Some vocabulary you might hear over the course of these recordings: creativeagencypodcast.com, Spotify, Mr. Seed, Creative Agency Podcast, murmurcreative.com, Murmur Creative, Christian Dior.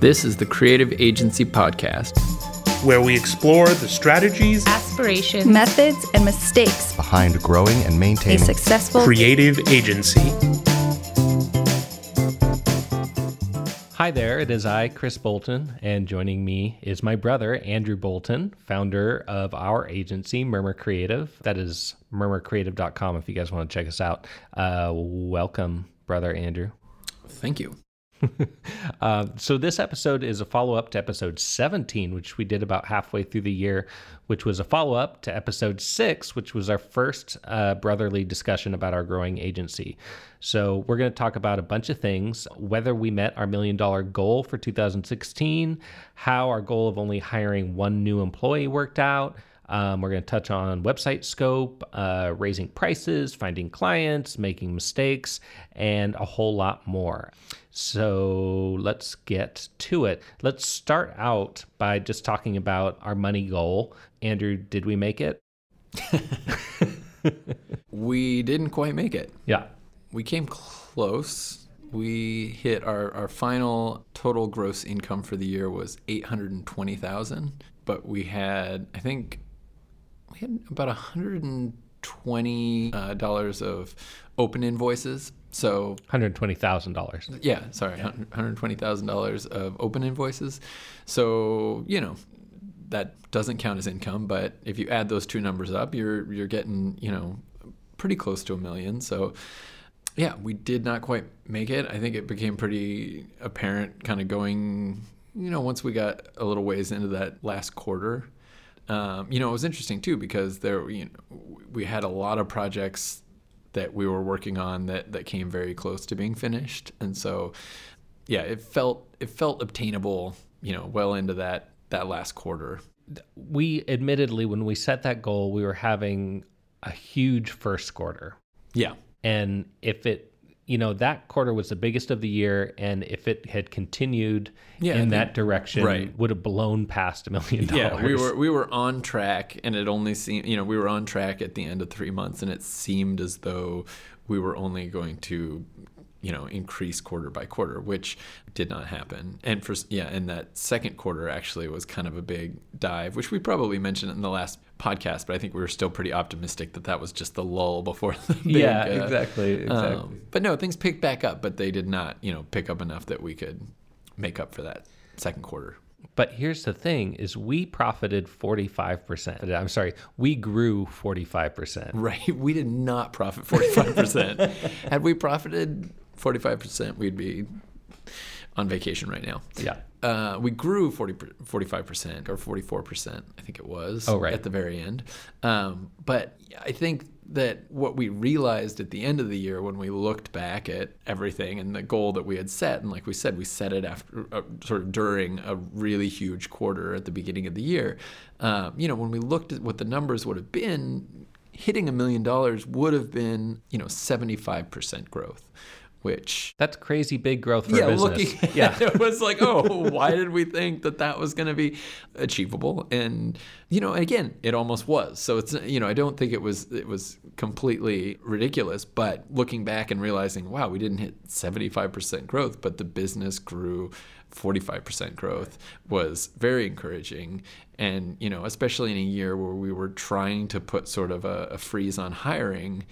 This is the Creative Agency Podcast, where we explore the strategies, aspirations, methods, and mistakes behind growing and maintaining a successful creative agency. Hi there, it is I, Chris Bolton, and joining me is my brother, Andrew Bolton, founder of our agency, Murmur Creative. That is murmurcreative.com if you guys want to check us out. Welcome, brother Andrew. Thank you. So this episode is a follow-up to episode 17, which we did about halfway through the year, which was a follow-up to episode 6, which was our first brotherly discussion about our growing agency. So we're going to talk about a bunch of things, whether we met our $1 million goal for 2016, how our goal of only hiring one new employee worked out. We're going to touch on website scope, raising prices, finding clients, making mistakes, and a whole lot more. So let's get to it. Let's start out by just talking about our money goal. Andrew, did we make it? We didn't quite make it. Yeah. We came close. We hit our final total gross income for the year was $820,000, but we had, I think, about $120 of open invoices. So $120,000. Yeah, sorry, $120,000 of open invoices. So, you know, that doesn't count as income, but if you add those two numbers up, you're getting, you know, pretty close to $1 million. So yeah, we did not quite make it. I think it became pretty apparent kind of going, you know, once we got a little ways into that last quarter. You know, it was interesting too, because there, you know, we had a lot of projects that we were working on that came very close to being finished, and so yeah, it felt obtainable, you know, well into that last quarter. We admittedly, when we set that goal, we were having a huge first quarter. Yeah, and if it, you know, that quarter was the biggest of the year, and if it had continued in that direction, right, would have blown past $1 million. Yeah, we were on track, and it only seemed, you know, we were on track at the end of 3 months, and it seemed as though we were only going to, you know, increase quarter by quarter, which did not happen. And that second quarter actually was kind of a big dive, which we probably mentioned in the last podcast, but I think we were still pretty optimistic that was just the lull before the big. Yeah, exactly. But no, things picked back up, but they did not, you know, pick up enough that we could make up for that second quarter. But here's the thing, is we profited 45%. I'm sorry, we grew 45%. Right, we did not profit 45%. Had we profited 45%, we'd be on vacation right now. Yeah. We grew 45% or 44%, I think it was, at the very end. But I think that what we realized at the end of the year when we looked back at everything and the goal that we had set, and like we said, we set it after sort of during a really huge quarter at the beginning of the year. You know, when we looked at what the numbers would have been, hitting $1 million would have been, you know, 75% growth. Which that's crazy big growth for a business. It was like, oh, why did we think that was going to be achievable? And, you know, again, it almost was. So it's, you know, I don't think it was completely ridiculous, but looking back and realizing, wow, we didn't hit 75% growth, but the business grew 45% growth was very encouraging. And, you know, especially in a year where we were trying to put sort of a freeze on hiring,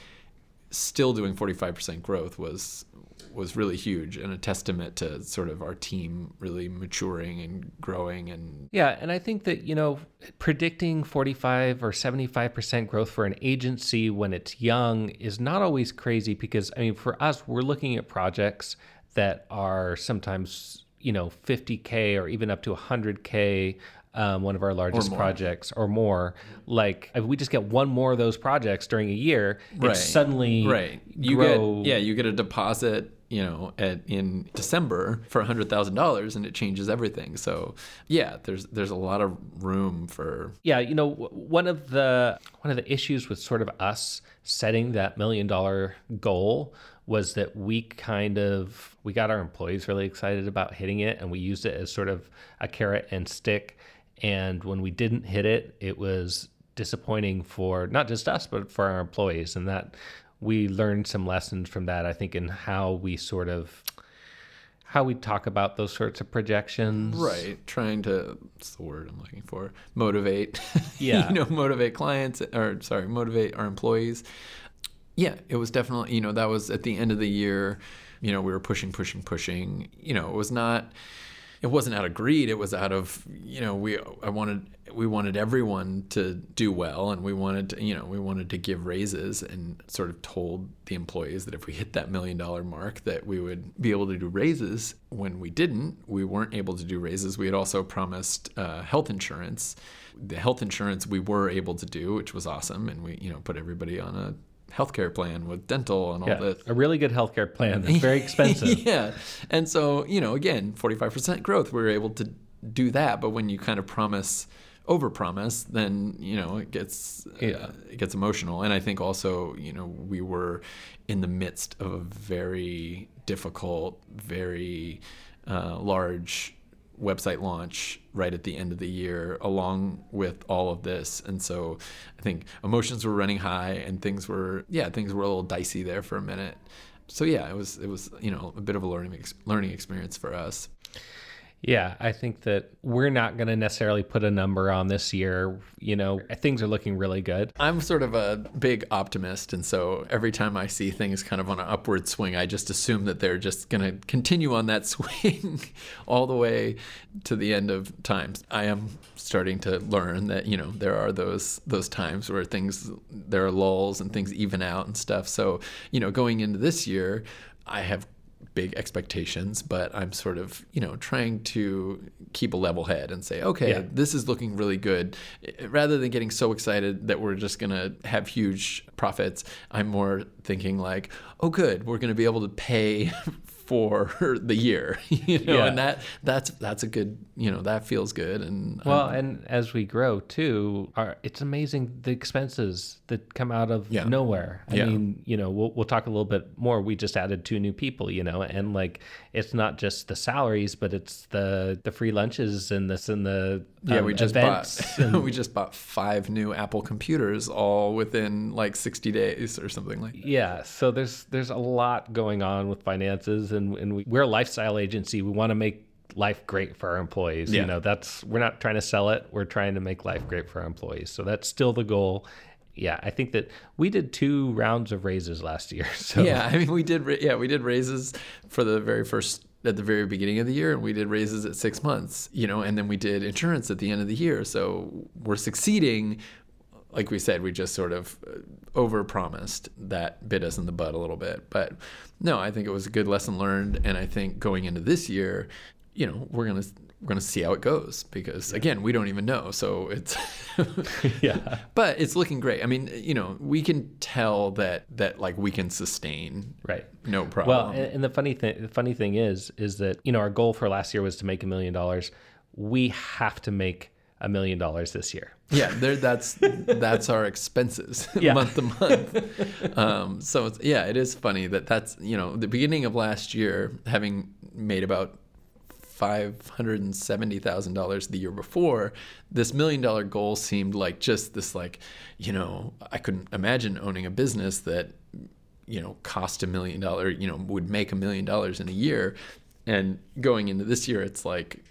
still doing 45% growth was really huge and a testament to sort of our team really maturing and growing. And yeah, and I think that, you know, predicting 45 or 75% growth for an agency when it's young is not always crazy, because I mean, for us, we're looking at projects that are sometimes, you know, 50K or even up to 100K. One of our largest projects or more, like if we just get one more of those projects during a year, it suddenly you get a deposit, you know, in December for $100,000, and it changes everything. So yeah, there's a lot of room for you know, one of the issues with sort of us setting that $1 million goal was that we got our employees really excited about hitting it, and we used it as sort of a carrot and stick. And when we didn't hit it, it was disappointing for not just us, but for our employees. And that we learned some lessons from that, I think, in how we sort of, how we talk about those sorts of projections. Right. Trying to, what's the word I'm looking for? Motivate. Yeah. Motivate clients, motivate our employees. Yeah, it was definitely, that was at the end of the year, we were pushing. It wasn't out of greed. It was out of, we wanted everyone to do well, and we wanted to give raises, and sort of told the employees that if we hit that $1 million mark, that we would be able to do raises. When we didn't, we weren't able to do raises. We had also promised health insurance. The health insurance we were able to do, which was awesome, and we, put everybody on a healthcare plan with dental and all that. A really good healthcare plan that's very expensive. Yeah. And so, again, 45% growth, we were able to do that. But when you kind of overpromise, then, it gets emotional. And I think also, we were in the midst of a very difficult, very large website launch right at the end of the year, along with all of this. And so I think emotions were running high, and things were a little dicey there for a minute. So yeah, it was, a bit of a learning experience for us. Yeah. I think that we're not going to necessarily put a number on this year. Things are looking really good. I'm sort of a big optimist. And so every time I see things kind of on an upward swing, I just assume that they're just going to continue on that swing all the way to the end of times. I am starting to learn that, there are those times where there are lulls and things even out and stuff. So, going into this year, I have big expectations, but I'm sort of, trying to keep a level head and say, okay, This is looking really good. Rather than getting so excited that we're just going to have huge profits, I'm more thinking like, oh, good, we're going to be able to pay for the year, and that's a good, that feels good. And and as we grow too, it's amazing the expenses that come out of nowhere. I mean, we'll talk a little bit more. We just added 2 new people, and it's not just the salaries, but it's the free lunches and this and the we just events. We just bought 5 new Apple computers all within like 60 days or something like that. Yeah. So there's a lot going on with finances. And we're a lifestyle agency. We want to make life great for our employees. Yeah. We're not trying to sell it. We're trying to make life great for our employees. So that's still the goal. Yeah, I think that we did 2 rounds of raises last year. So we did raises for the very first at the very beginning of the year, and we did raises at 6 months. And then we did insurance at the end of the year. So we're succeeding. Like we said, we just sort of overpromised. That bit us in the butt a little bit. But no, I think it was a good lesson learned. And I think going into this year, we're gonna see how it goes, because again, we don't even know. So it's but it's looking great. I mean, we can tell that like we can sustain, right? No problem. Well, and the funny thing is that our goal for last year was to make $1 million. We have to make $1 million this year. Yeah, that's our expenses month to month. So it's, it is funny that's the beginning of last year, having made about $570,000 the year before, this $1 million goal seemed like just this like I couldn't imagine owning a business that cost $1 million, would make $1 million in a year. And going into this year, it's like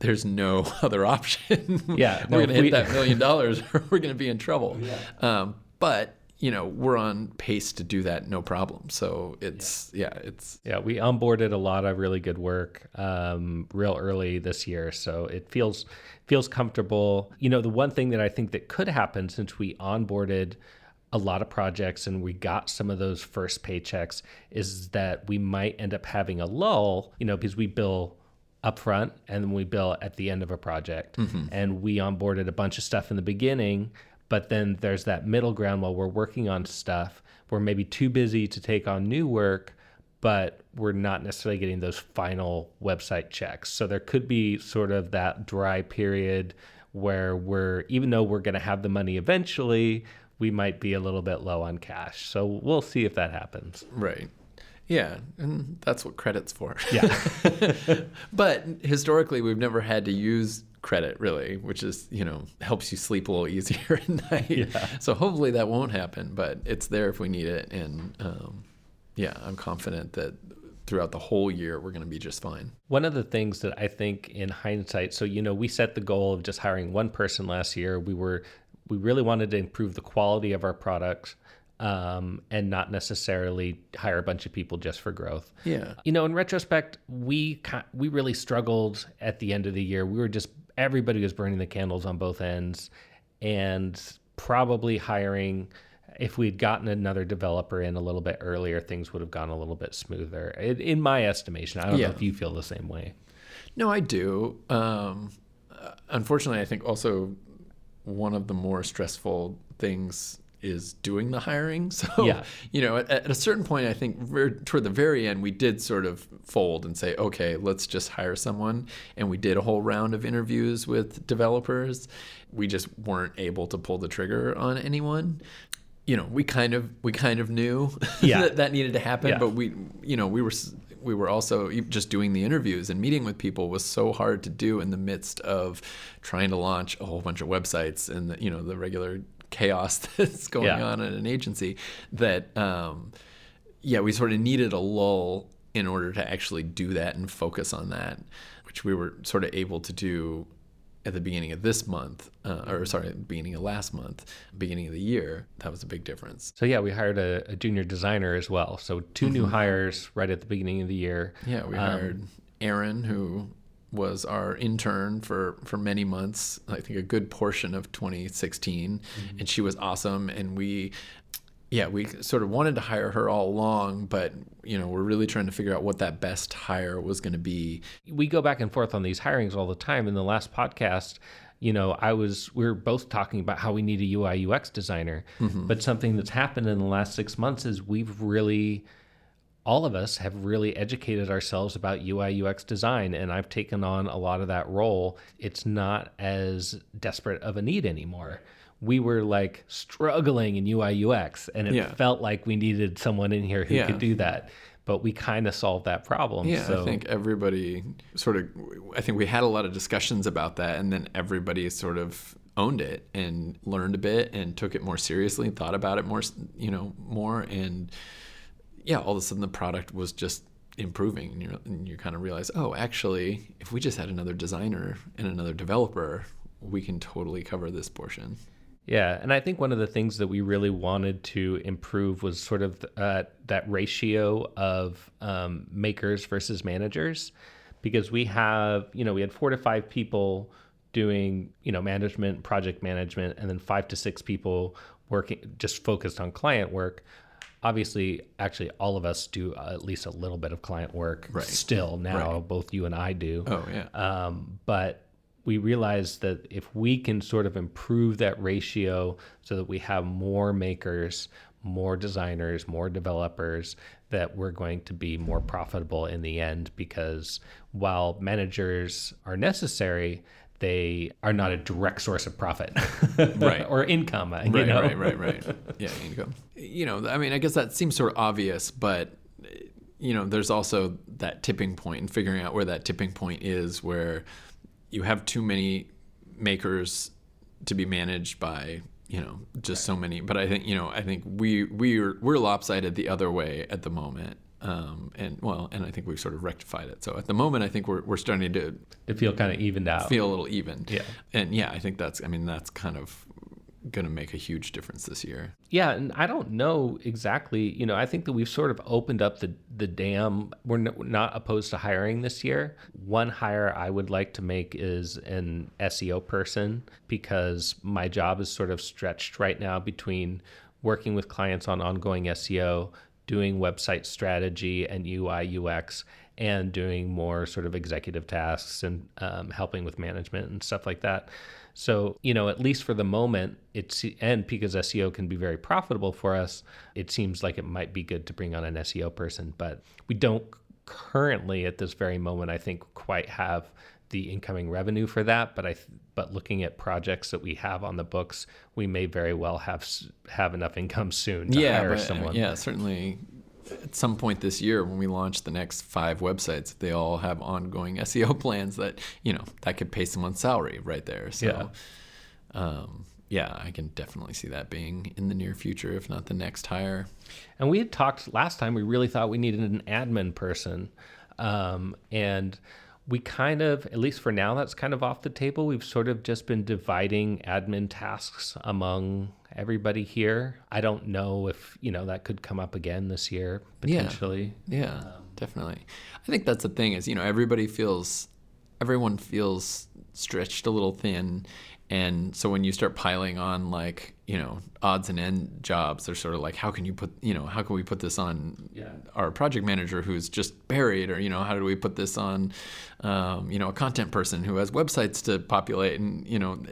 there's no other option. We're going to hit that $1 million or we're going to be in trouble. Yeah. But, we're on pace to do that, no problem. So we onboarded a lot of really good work real early this year. So it feels comfortable. The one thing that I think that could happen, since we onboarded a lot of projects and we got some of those first paychecks, is that we might end up having a lull, because we bill upfront and then we bill at the end of a project. Mm-hmm. And we onboarded a bunch of stuff in the beginning, but then there's that middle ground while we're working on stuff. We're maybe too busy to take on new work, but we're not necessarily getting those final website checks. So there could be sort of that dry period where even though we're going to have the money eventually, we might be a little bit low on cash. So we'll see if that happens. Right. Yeah, and that's what credit's for. Yeah. But historically, we've never had to use credit, really, which is, helps you sleep a little easier at night. Yeah. So hopefully that won't happen, but it's there if we need it. And I'm confident that throughout the whole year, we're going to be just fine. One of the things that I think in hindsight, so, we set the goal of just hiring one person last year. We really wanted to improve the quality of our products, and not necessarily hire a bunch of people just for growth. Yeah. In retrospect, we really struggled at the end of the year. We were just, everybody was burning the candles on both ends, and probably hiring, if we'd gotten another developer in a little bit earlier, things would have gone a little bit smoother. In my estimation, I don't know if you feel the same way. No, I do. Unfortunately, I think also one of the more stressful things is doing the hiring. So, at a certain point, I think toward the very end, we did sort of fold and say, okay, let's just hire someone. And we did a whole round of interviews with developers. We just weren't able to pull the trigger on anyone. We kind of knew that needed to happen, but we were also just doing the interviews, and meeting with people was so hard to do in the midst of trying to launch a whole bunch of websites and the regular chaos that's going on at an agency, that we sort of needed a lull in order to actually do that and focus on that, which we were sort of able to do at the beginning of this month, beginning of last month, beginning of the year. That was a big difference. So we hired a junior designer as well. So two new hires right at the beginning of the year. Yeah, we hired Aaron, who was our intern for many months, I think a good portion of 2016. Mm-hmm. And she was awesome. And we sort of wanted to hire her all along, but we're really trying to figure out what that best hire was going to be. We go back and forth on these hirings all the time. In the last podcast, we were both talking about how we need a UI UX designer, but something that's happened in the last 6 months is all of us have really educated ourselves about UI UX design, and I've taken on a lot of that role. It's not as desperate of a need anymore. We were struggling in UI UX, and it felt like we needed someone in here who could do that. But we kind of solved that problem. Yeah, so I think everybody we had a lot of discussions about that, and then everybody sort of owned it and learned a bit and took it more seriously, thought about it more, and all of a sudden the product was just improving, and you kind of realize, oh, actually, if we just had another designer and another developer, we can totally cover this portion. Yeah, and I think one of the things that we really wanted to improve was sort of that ratio of makers versus managers, because we had 4 to 5 people doing, management, project management, and then 5 to 6 people working just focused on client work. Obviously, actually, all of us do at least a little bit of client work still now. Right. Both you and I do. Oh, yeah. But we realized that if we can sort of improve that ratio so that we have more makers, more designers, more developers, that we're going to be more profitable in the end, because while managers are necessary, they are not a direct source of profit or income. Right. Yeah, income. I guess that seems sort of obvious, but, there's also that tipping point, and figuring out where that tipping point is, where you have too many makers to be managed by, so many. But I think, we're lopsided the other way at the moment. And I think we've sort of rectified it. So at the moment, I think we're starting to feel kind of evened out, feel a little evened. Yeah. And I think that's kind of going to make a huge difference this year. Yeah. And I don't know exactly, I think that we've sort of opened up the dam. We're not opposed to hiring this year. One hire I would like to make is an SEO person, because my job is sort of stretched right now between working with clients on ongoing SEO, doing website strategy and UI UX, and doing more sort of executive tasks and helping with management and stuff like that. So, at least for the moment, because SEO can be very profitable for us, it seems like it might be good to bring on an SEO person, but we don't currently at this very moment, I think, quite have the incoming revenue for that. But but looking at projects that we have on the books, we may very well have enough income soon to hire someone. Yeah, certainly at some point this year, when we launch the next 5 websites, they all have ongoing SEO plans that could pay someone's salary right there. So, yeah, I can definitely see that being in the near future, if not the next hire. And we had talked last time, we really thought we needed an admin person. And we kind of, at least for now, that's kind of off the table. We've sort of just been dividing admin tasks among everybody here. I don't know if, you know, that could come up again this year, potentially. Yeah, definitely. I think that's the thing is, you know, everyone feels stretched a little thin. And so when you start piling on, like, you know, odds and end jobs, they're sort of like, how can we put this on our project manager who's just buried, or, you know, how do we put this on, you know, a content person who has websites to populate? And, you know,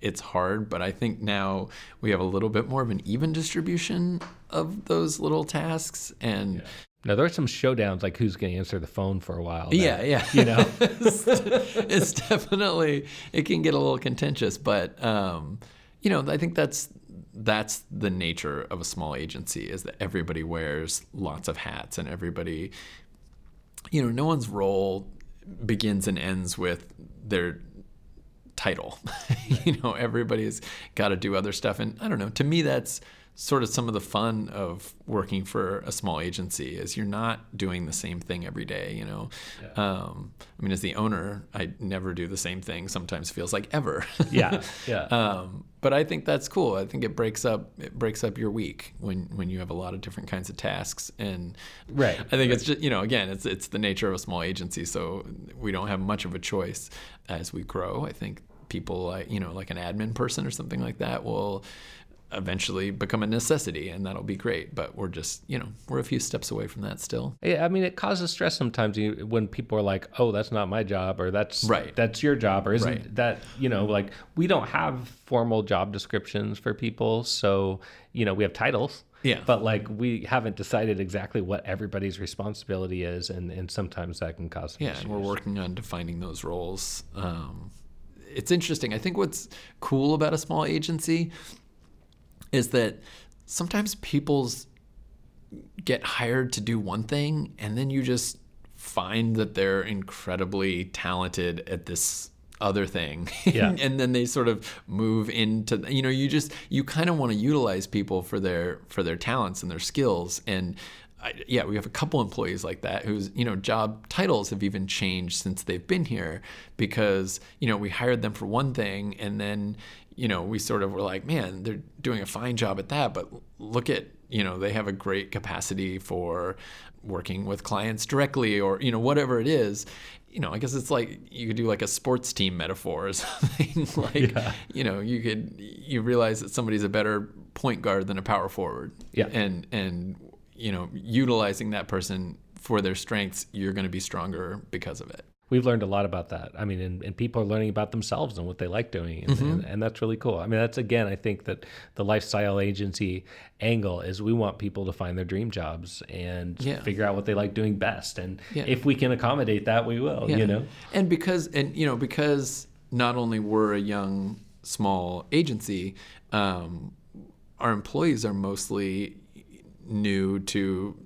it's hard, but I think now we have a little bit more of an even distribution of those little tasks. And now, there are some showdowns, like who's going to answer the phone for a while. Yeah. You know, it's definitely, it can get a little contentious, but, you know, I think that's the nature of a small agency, is that everybody wears lots of hats, and everybody, you know, no one's role begins and ends with their title. You know, everybody's got to do other stuff. And I don't know, to me, that's sort of some of the fun of working for a small agency, is you're not doing the same thing every day, you know? Yeah. I mean, as the owner, I never do the same thing. Sometimes feels like ever. Yeah. But I think that's cool. I think it breaks up your week when you have a lot of different kinds of tasks. And right. I think it's just, you know, again, it's the nature of a small agency. So we don't have much of a choice as we grow. I think people like, you know, like an admin person or something like that will eventually become a necessity, and that'll be great. But we're just, you know, we're a few steps away from that still. Yeah, I mean, it causes stress sometimes when people are like, oh, that's not my job, or that's your job, or isn't that, you know, like, we don't have formal job descriptions for people. So, you know, we have titles. Yeah. But like, we haven't decided exactly what everybody's responsibility is, and sometimes that can cause some issues. And we're working on defining those roles. It's interesting. I think what's cool about a small agency is that sometimes people get hired to do one thing, and then you just find that they're incredibly talented at this other thing. Yeah. And then they sort of move into, you know, you kind of want to utilize people for their talents and their skills. And we have a couple employees like that whose, you know, job titles have even changed since they've been here, because, you know, we hired them for one thing, and then, you know, we sort of were like, man, they're doing a fine job at that, but look at, you know, they have a great capacity for working with clients directly, or, you know, whatever it is. You know, I guess it's like, you could do like a sports team metaphor or something. Like, you know, you realize that somebody's a better point guard than a power forward. Yeah. And you know, utilizing that person for their strengths, you're going to be stronger because of it. We've learned a lot about that. I mean, and people are learning about themselves and what they like doing, and that's really cool. I mean, that's, again, I think that the lifestyle agency angle is, we want people to find their dream jobs and figure out what they like doing best. And if we can accommodate that, we will, you know? And because not only we're a young, small agency, our employees are mostly new to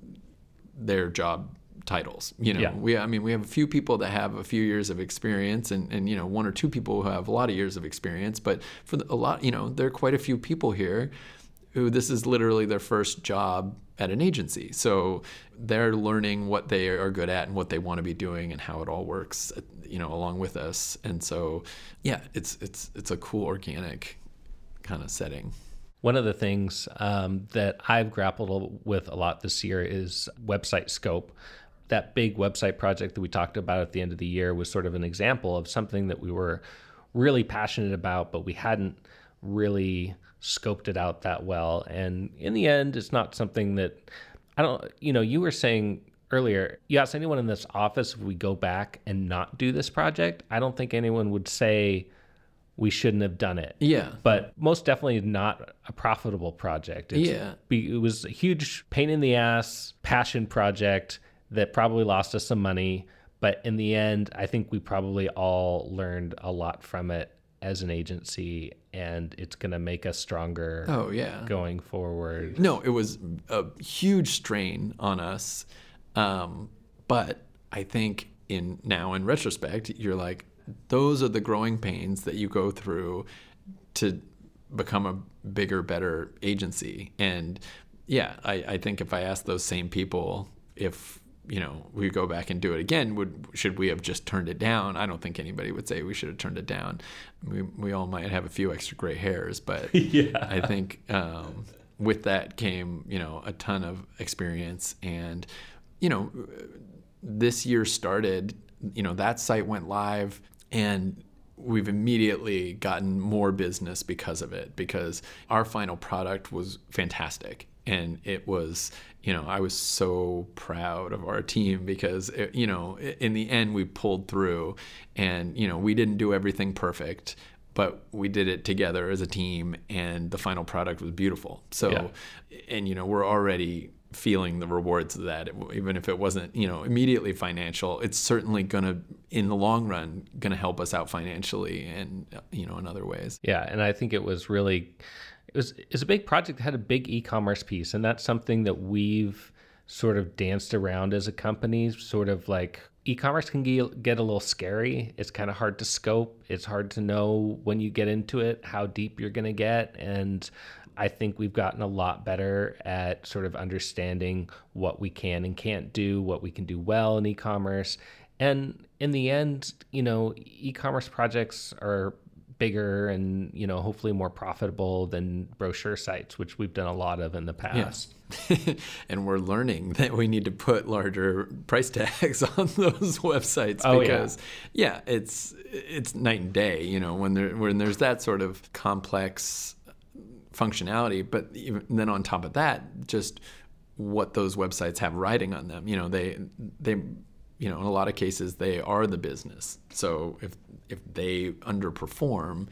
their job titles. You know, we have a few people that have a few years of experience, and you know, one or two people who have a lot of years of experience, but you know, there are quite a few people here who this is literally their first job at an agency. So they're learning what they are good at and what they want to be doing and how it all works, you know, along with us. And so, yeah, it's a cool organic kind of setting. One of the things that I've grappled with a lot this year is website scope. That big website project that we talked about at the end of the year was sort of an example of something that we were really passionate about, but we hadn't really scoped it out that well. And in the end, it's not something that you know, you were saying earlier, you asked anyone in this office if we go back and not do this project, I don't think anyone would say we shouldn't have done it. Yeah. But most definitely not a profitable project. It was a huge pain in the ass, passion project that probably lost us some money. But in the end, I think we probably all learned a lot from it as an agency, and it's going to make us stronger going forward. No, it was a huge strain on us. But I think in retrospect, you're like, those are the growing pains that you go through to become a bigger, better agency. And yeah, I think if I asked those same people if, you know, we go back and do it again, should we have just turned it down? I don't think anybody would say we should have turned it down. We all might have a few extra gray hairs, but yeah. I think with that came, you know, a ton of experience. And, you know, this year started, you know, that site went live and we've immediately gotten more business because of it, because our final product was fantastic. And it was, you know, I was so proud of our team because, it, you know, in the end we pulled through and, you know, we didn't do everything perfect, but we did it together as a team and the final product was beautiful. So, yeah. And, you know, we're already feeling the rewards of that, even if it wasn't, you know, immediately financial, it's certainly in the long run, gonna help us out financially and, you know, in other ways. Yeah. And I think it was a big project that had a big e-commerce piece. And that's something that we've sort of danced around as a company, sort of like e-commerce can get a little scary. It's kind of hard to scope. It's hard to know when you get into it, how deep you're going to get. And I think we've gotten a lot better at sort of understanding what we can and can't do, what we can do well in e-commerce. And in the end, you know, e-commerce projects are bigger and, you know, hopefully more profitable than brochure sites, which we've done a lot of in the past. Yeah. And we're learning that we need to put larger price tags on those websites because yeah, it's night and day, you know, when there's that sort of complex functionality, but even then on top of that, just what those websites have riding on them, you know, they you know, in a lot of cases, they are the business. So if they underperform,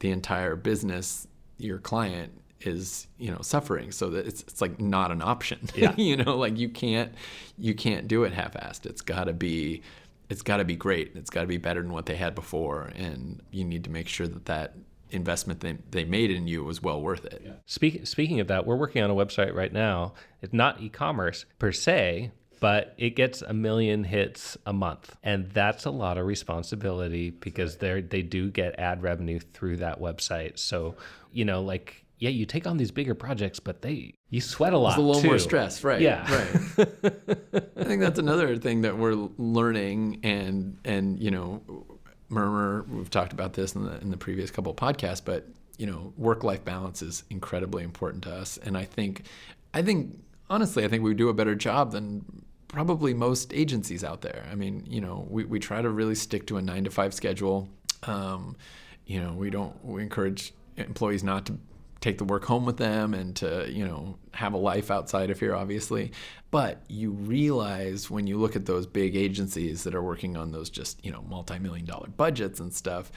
the entire business, your client is, you know, suffering. So that it's like not an option. Yeah. You know, like you can't do it half-assed. It's got to be great. It's got to be better than what they had before, and you need to make sure that investment they made in you was well worth it. Yeah. Speaking of that, we're working on a website right now. It's not e-commerce per se, but it gets 1 million hits a month. And that's a lot of responsibility because they do get ad revenue through that website. So, you know, like, yeah, you take on these bigger projects, but you sweat a lot. It's a little more stress, right? Yeah. Right. I think that's another thing that we're learning and you know, Murmur, we've talked about this in the previous couple of podcasts, but, you know, work-life balance is incredibly important to us. And I think honestly, I think we do a better job than probably most agencies out there. I mean, you know, we try to really stick to a 9-to-5 schedule. You know, we encourage employees not to take the work home with them and to, you know, have a life outside of here, obviously. But you realize when you look at those big agencies that are working on those just, you know, multi-million-dollar budgets and stuff,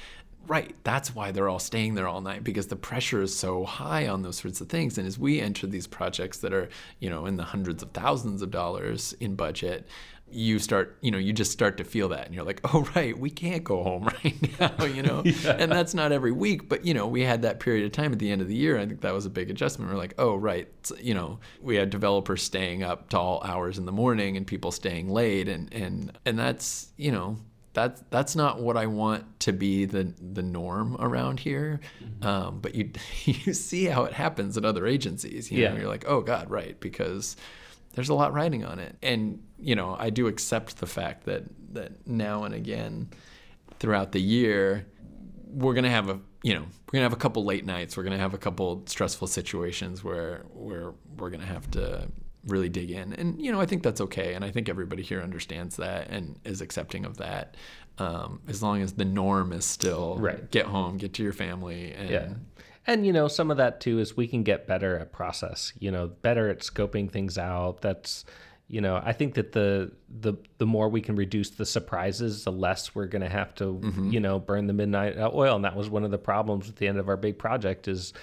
right, that's why they're all staying there all night, because the pressure is so high on those sorts of things. And as we enter these projects that are, you know, in the hundreds of thousands of dollars in budget, you just start to feel that. And you're like, oh, right, we can't go home right now, you know. Yeah. And that's not every week. But, you know, we had that period of time at the end of the year. I think that was a big adjustment. We're like, oh, right. So, you know, we had developers staying up to all hours in the morning and people staying late. And that's, you know, That's not what I want to be the norm around here, but you see how it happens at other agencies. You know? Yeah. You're like, oh God, right, because there's a lot riding on it. And you know, I do accept the fact that now and again, throughout the year, we're gonna have a couple late nights. We're gonna have a couple stressful situations where we're gonna have to really dig in. And, you know, I think that's okay. And I think everybody here understands that and is accepting of that. As long as the norm is still right. Get home, get to your family. And, yeah. And, you know, some of that too is we can get better at process, you know, better at scoping things out. That's, you know, I think that the more we can reduce the surprises, the less we're going to have to, you know, burn the midnight oil. And that was one of the problems at the end of our big project is,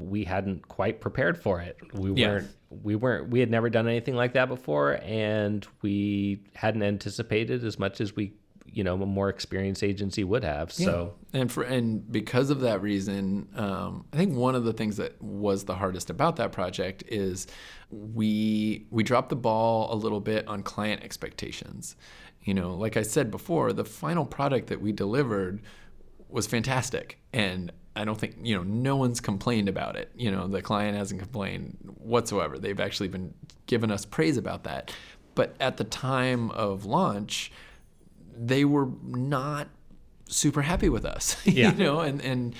we hadn't quite prepared for it. We had never done anything like that before, and we hadn't anticipated as much as we, you know, a more experienced agency would have. So, yeah. And because of that reason, I think one of the things that was the hardest about that project is we dropped the ball a little bit on client expectations. You know, like I said before, the final product that we delivered was fantastic, and I don't think, no one's complained about it. The client hasn't complained whatsoever. They've actually been giving us praise about that. But at the time of launch, they were not super happy with us, yeah. And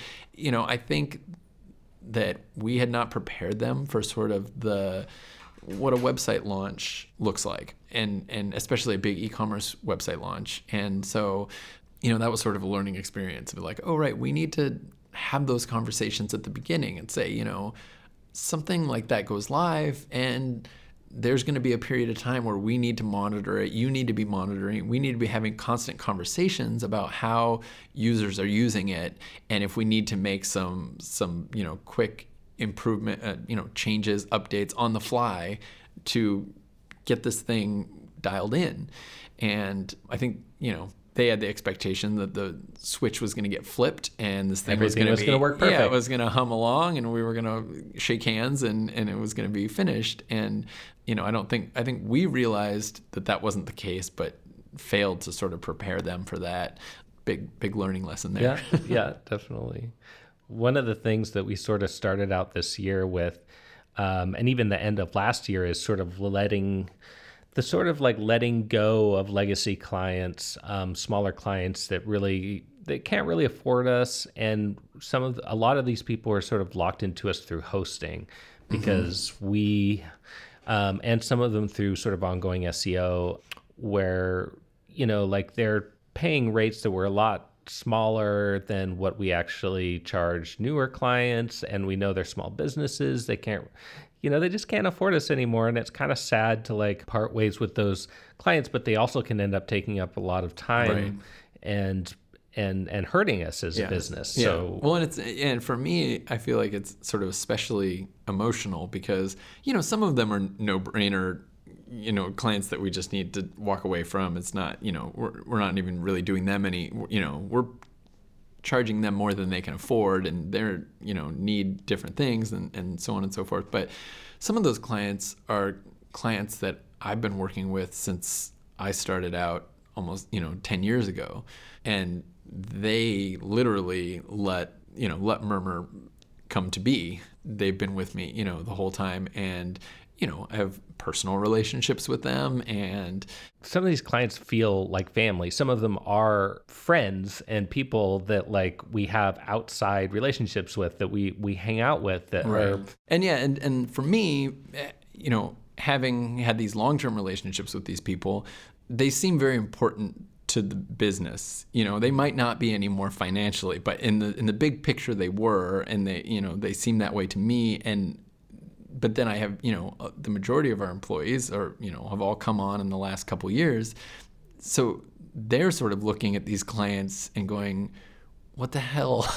I think that we had not prepared them for sort of what a website launch looks like, and especially a big e-commerce website launch. And so, that was sort of a learning experience of like, oh, right, we need to have those conversations at the beginning and say, something like that goes live and there's going to be a period of time where we need to monitor it. You need to be monitoring. We need to be having constant conversations about how users are using it, and if we need to make some quick improvement, changes, updates on the fly to get this thing dialed in. And I think they had the expectation that the switch was going to get flipped and this thing was going to work perfect. Yeah, it was going to hum along and we were going to shake hands and it was going to be finished. And, I think we realized that wasn't the case, but failed to sort of prepare them for that big learning lesson there. Yeah, yeah, definitely. One of the things that we sort of started out this year with, and even the end of last year, is sort of letting go of legacy clients, smaller clients that can't really afford us. And a lot of these people are sort of locked into us through hosting, because mm-hmm. we and some of them through sort of ongoing SEO, where, they're paying rates that were a lot smaller than what we actually charge newer clients. And we know they're small businesses. They can't, they just can't afford us anymore. And it's kind of sad to part ways with those clients, but they also can end up taking up a lot of time, right, and hurting us as a business. Yeah. So, well, and for me, I feel like it's sort of especially emotional because, some of them are no brainer, clients that we just need to walk away from. It's not, we're not even really doing them any, we're charging them more than they can afford, and they're, need different things and so on and so forth. But some of those clients are clients that I've been working with since I started out almost, 10 years ago. And they literally let Murmur come to be. They've been with me, the whole time. And, I have personal relationships with them, and some of these clients feel like family. Some of them are friends and people that we have outside relationships with, that we hang out with. That right. Are... And yeah, and for me, having had these long-term relationships with these people, they seem very important to the business. They might not be anymore financially, but in the big picture, they were, and they they seem that way to me. And but then I have, the majority of our employees are, have all come on in the last couple of years. So they're sort of looking at these clients and going, what the hell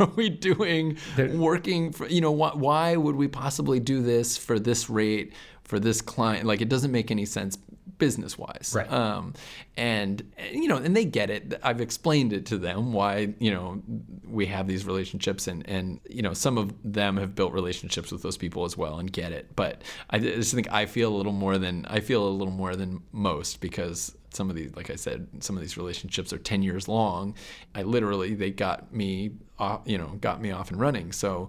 are we doing? Working for, why would we possibly do this for this rate for this client? It doesn't make any sense business wise. Right. And they get it. I've explained it to them why, we have these relationships, and some of them have built relationships with those people as well and get it. But I just think I feel a little more than most, because some of these, like I said, some of these relationships are 10 years long. They got me, off and running. So,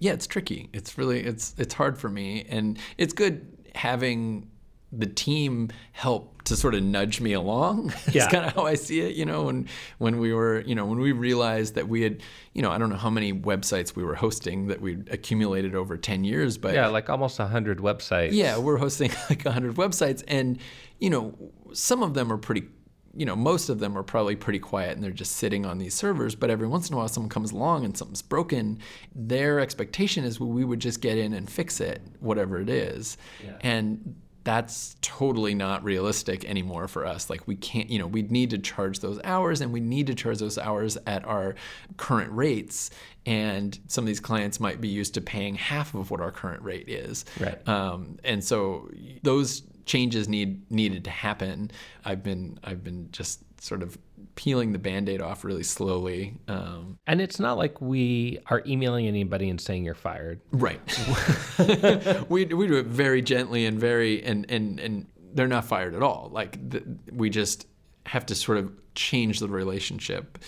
it's tricky. It's really, it's hard for me, and it's good having the team help to sort of nudge me along. Yeah. It's kind of how I see it, when we realized that we had, I don't know how many websites we were hosting that we'd accumulated over 10 years, but yeah, almost 100 websites. Yeah. We're hosting 100 websites, and, some of them are pretty, most of them are probably pretty quiet and they're just sitting on these servers. But every once in a while, someone comes along and something's broken. Their expectation is we would just get in and fix it, whatever it is. Yeah. And that's totally not realistic anymore for us. We can't, we need to charge those hours, and we need to charge those hours at our current rates. And some of these clients might be used to paying half of what our current rate is. Right. And so those changes needed to happen. I've been just sort of peeling the Band-Aid off really slowly. And it's not like we are emailing anybody and saying you're fired. Right. We do it very gently and they're not fired at all. We just have to sort of change the relationship,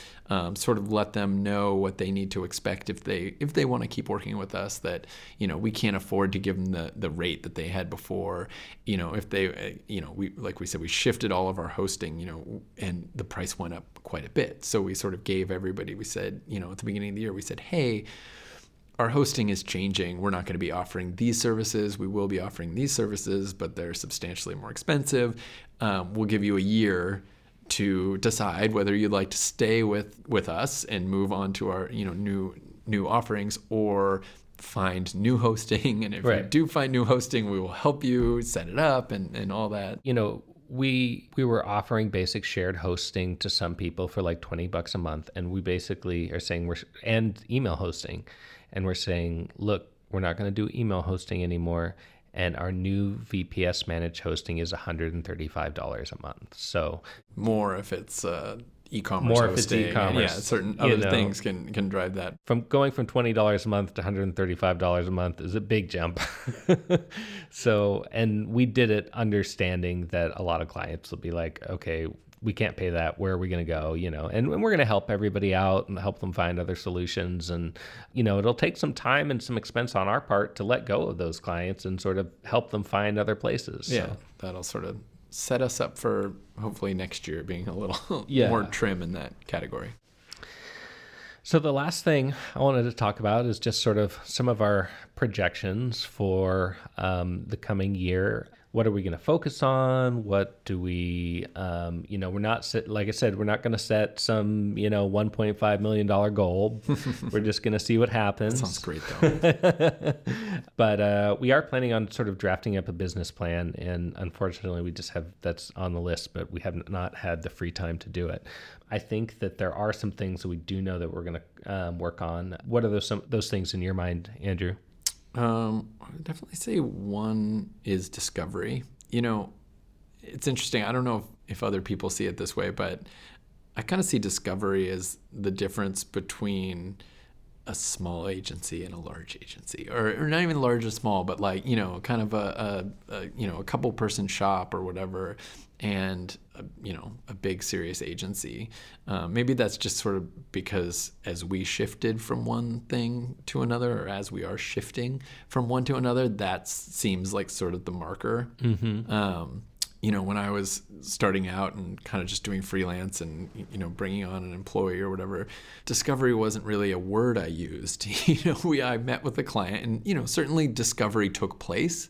sort of let them know what they need to expect if they want to keep working with us, that, you know, we can't afford to give them the rate that they had before. You know, if they, you know, we, like we said, we shifted all of our hosting, you know, and the price went up quite a bit. So we sort of gave everybody, we said, you know, at the beginning of the year, we said, hey, our hosting is changing. We're not going to be offering these services. We will be offering these services, but they're substantially more expensive. We'll give you a year to decide whether you'd like to stay with us and move on to our, you know, new offerings, or find new hosting. And if right. you do find new hosting, we will help you set it up and all that. You know, we were offering basic shared hosting to some people for like $20 a month, and we basically are saying and email hosting, and we're saying, look, we're not going to do email hosting anymore, and our new VPS managed hosting is $135 a month. So more if it's e-commerce more hosting. If it's e-commerce. Yeah, certain other things can drive that. From going from $20 a month to $135 a month is a big jump. So, and we did it understanding that a lot of clients will be like, okay, we can't pay that. Where are we going to go? You know, and we're going to help everybody out and help them find other solutions. And, you know, it'll take some time and some expense on our part to let go of those clients and sort of help them find other places. Yeah, so that'll sort of set us up for hopefully next year being a little more trim in that category. So the last thing I wanted to talk about is just sort of some of our projections for the coming year. What are we going to focus on? What do we, you know, we're not, like I said, we're not going to set some, you know, $1.5 million goal. We're just going to see what happens. That sounds great, though. But we are planning on sort of drafting up a business plan. And unfortunately, we just have, that's on the list, but we have not had the free time to do it. I think that there are some things that we do know that we're going to work on. What are those things in your mind, Andrew? I would definitely say one is discovery. You know, it's interesting. I don't know if other people see it this way, but I kind of see discovery as the difference between a small agency and a large agency, or not even large or small, but like, you know, kind of a you know, a couple person shop or whatever, and you know, a big serious agency. Maybe that's just sort of because as we shifted from one thing to another, or as we are shifting from one to another, that seems like sort of the marker. Mm-hmm. You know, when I was starting out and kind of just doing freelance and, you know, bringing on an employee or whatever, discovery wasn't really a word I used. You know, I met with a client and, you know, certainly discovery took place,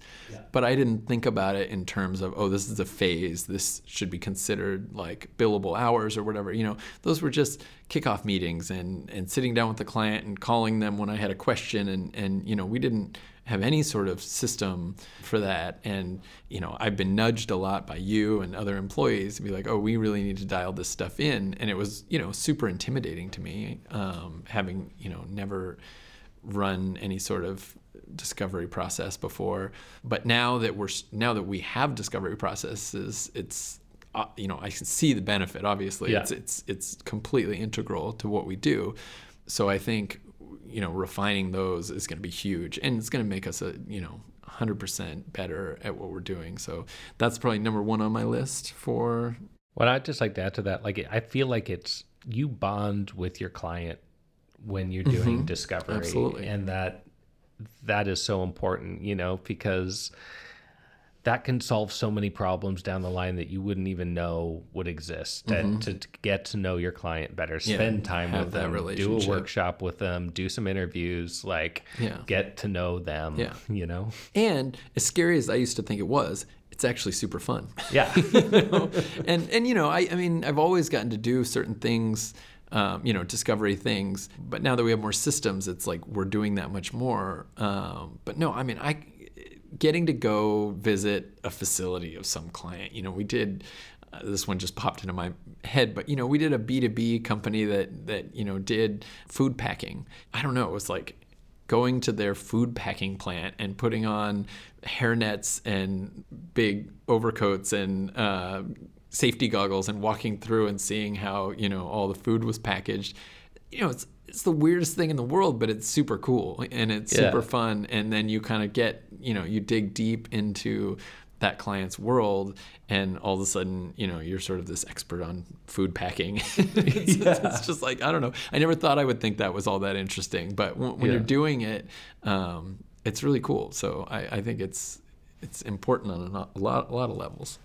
but I didn't think about it in terms of, oh, this is a phase. This should be considered like billable hours or whatever. You know, those were just kickoff meetings and sitting down with the client and calling them when I had a question. And you know, we didn't have any sort of system for that. And, you know, I've been nudged a lot by you and other employees to be like, oh, we really need to dial this stuff in. And it was, you know, super intimidating to me, having, you know, never run any sort of discovery process before. But now that we have discovery processes, it's, you know, I can see the benefit, obviously. Yeah. It's completely integral to what we do. So I think, you know, refining those is going to be huge, and it's going to make us, a you know, 100% better at what we're doing. So that's probably number one on my list for. Well, I'd just like to add to that. Like, I feel like it's, you bond with your client when you're doing mm-hmm. discovery. Absolutely. And that is so important, you know, because that can solve so many problems down the line that you wouldn't even know would exist. Mm-hmm. And to get to know your client better, spend time with them, do a workshop with them, do some interviews, like get to know them, you know? And as scary as I used to think it was, it's actually super fun. Yeah. You know? And, you know, I mean, I've always gotten to do certain things, you know, discovery things, but now that we have more systems, it's like we're doing that much more. But no, I mean, getting to go visit a facility of some client. You know, we did, this one just popped into my head, but, you know, we did a B2B company that, you know, did food packing. I don't know, it was like going to their food packing plant and putting on hairnets and big overcoats and safety goggles and walking through and seeing how, you know, all the food was packaged. You know, it's the weirdest thing in the world, but it's super cool and it's super fun. And then you kind of get, you know, you dig deep into that client's world, and all of a sudden, you know, you're sort of this expert on food packing. It's just like, I don't know. I never thought I would think that was all that interesting, but when you're doing it, it's really cool. So I think it's important on a lot of levels.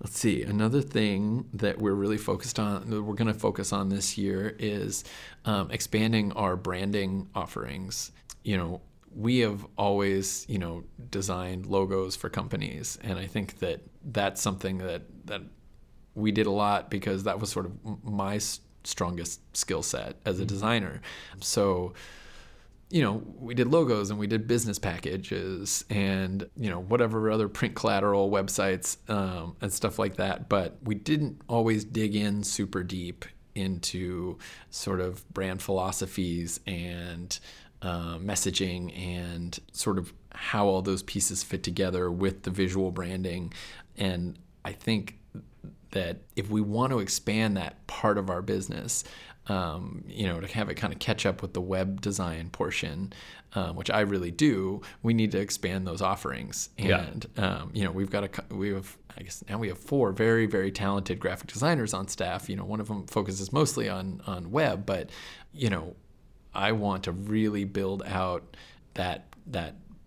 Let's see. Another thing that we're really focused on, that we're going to focus on this year, is expanding our branding offerings. You know, we have always, you know, designed logos for companies, and I think that that's something that we did a lot because that was sort of my strongest skill set as a designer. So, you know, we did logos and we did business packages and, you know, whatever other print collateral, websites, and stuff like that. But we didn't always dig in super deep into sort of brand philosophies and messaging and sort of how all those pieces fit together with the visual branding. And I think that if we want to expand that part of our business, you know, to have it kind of catch up with the web design portion, which I really do, we need to expand those offerings. And, you know, we have 4 very, very talented graphic designers on staff. You know, one of them focuses mostly on web, but, you know, I want to really build out that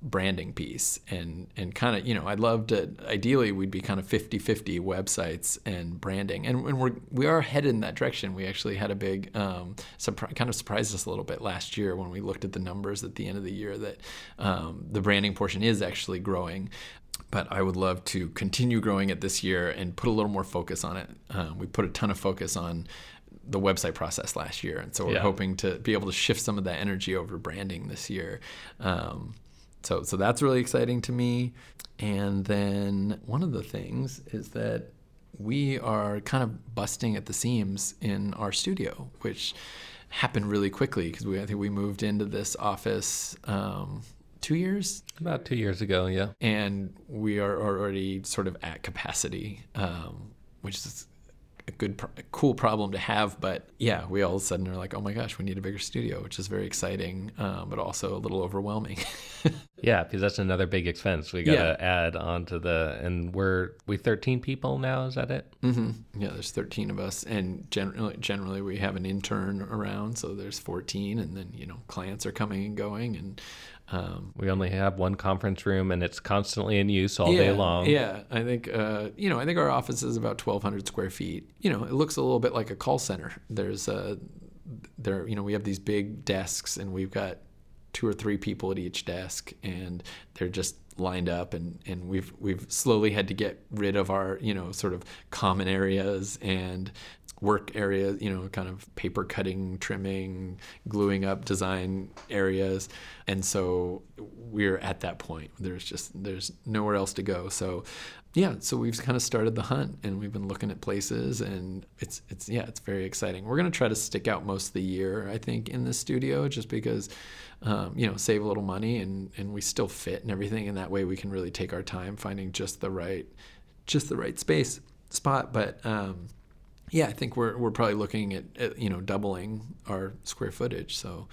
branding piece and kind of, you know, I'd love to, ideally we'd be kind of 50-50 websites and branding, and we are headed in that direction. We actually had a big kind of surprised us a little bit last year when we looked at the numbers at the end of the year that the branding portion is actually growing, but I would love to continue growing it this year and put a little more focus on it. We put a ton of focus on the website process last year, and so we're hoping to be able to shift some of that energy over to branding this year. So that's really exciting to me. And then one of the things is that we are kind of busting at the seams in our studio, which happened really quickly because I think we moved into this office 2 years? About 2 years ago, yeah. And we are already sort of at capacity, which is a good, cool problem to have, but yeah, we all of a sudden are like, oh my gosh, we need a bigger studio, which is very exciting, but also a little overwhelming. Yeah, because that's another big expense we gotta add onto and we're 13 people now. Is that it? Mm-hmm. Yeah, there's 13 of us, and generally we have an intern around, so there's 14, and then, you know, clients are coming and going, and we only have one conference room, and it's constantly in use all day long. Yeah, I think I think our office is about 1,200 square feet. You know, it looks a little bit like a call center. There's we have these big desks, and we've got 2 or 3 people at each desk, and they're just lined up, and we've slowly had to get rid of our, you know, sort of common areas and work areas, you know, kind of paper cutting, trimming, gluing up design areas. And so we're at that point. There's nowhere else to go. So we've kind of started the hunt, and we've been looking at places, and it's very exciting. We're going to try to stick out most of the year, I think, in the studio, just because, you know, save a little money and we still fit and everything. And that way we can really take our time finding just the right spot. But, I think we're probably looking at you know, doubling our square footage, so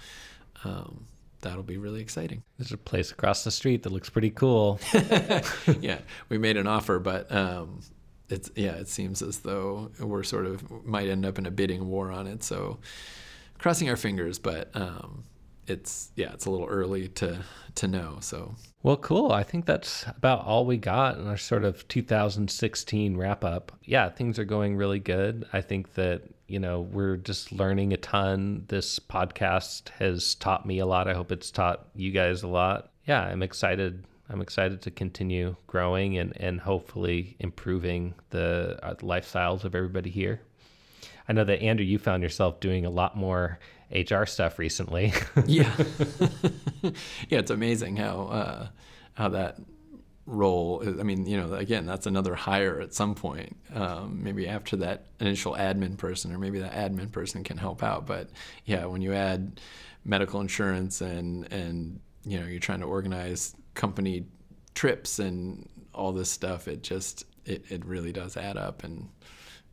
that'll be really exciting. There's a place across the street that looks pretty cool. Yeah, we made an offer, but it seems as though we're sort of might end up in a bidding war on it. So crossing our fingers, but it's a little early to know. So well, cool. I think that's about all we got in our sort of 2016 wrap up. Yeah, things are going really good. I think that, you know, we're just learning a ton. This podcast has taught me a lot. I hope it's taught you guys a lot. Yeah, I'm excited to continue growing and hopefully improving the lifestyles of everybody here. I know that, Andrew, you found yourself doing a lot more HR stuff recently. Yeah, it's amazing how that role is. I mean, you know, again, that's another hire at some point. Maybe after that initial admin person, or maybe that admin person can help out. But yeah, when you add medical insurance and you know, you're trying to organize company trips and all this stuff, it really does add up. And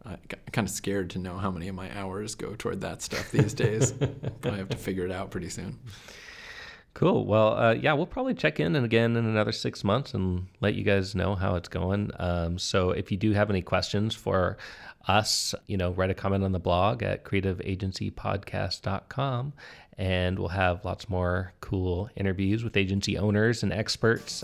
I'm kind of scared to know how many of my hours go toward that stuff these days. Probably have to figure it out pretty soon. Cool. Well, yeah, we'll probably check in and again in another 6 months and let you guys know how it's going. So if you do have any questions for us, write a comment on the blog at creativeagencypodcast.com, and we'll have lots more cool interviews with agency owners and experts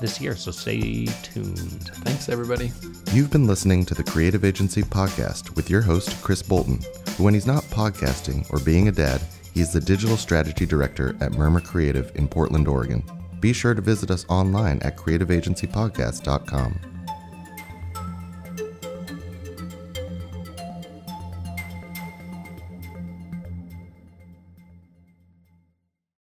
this year. So stay tuned. Thanks, everybody. You've been listening to the Creative Agency Podcast with your host, Chris Bolton, who, when he's not podcasting or being a dad, he's the Digital Strategy Director at Murmur Creative in Portland, Oregon. Be sure to visit us online at creativeagencypodcast.com.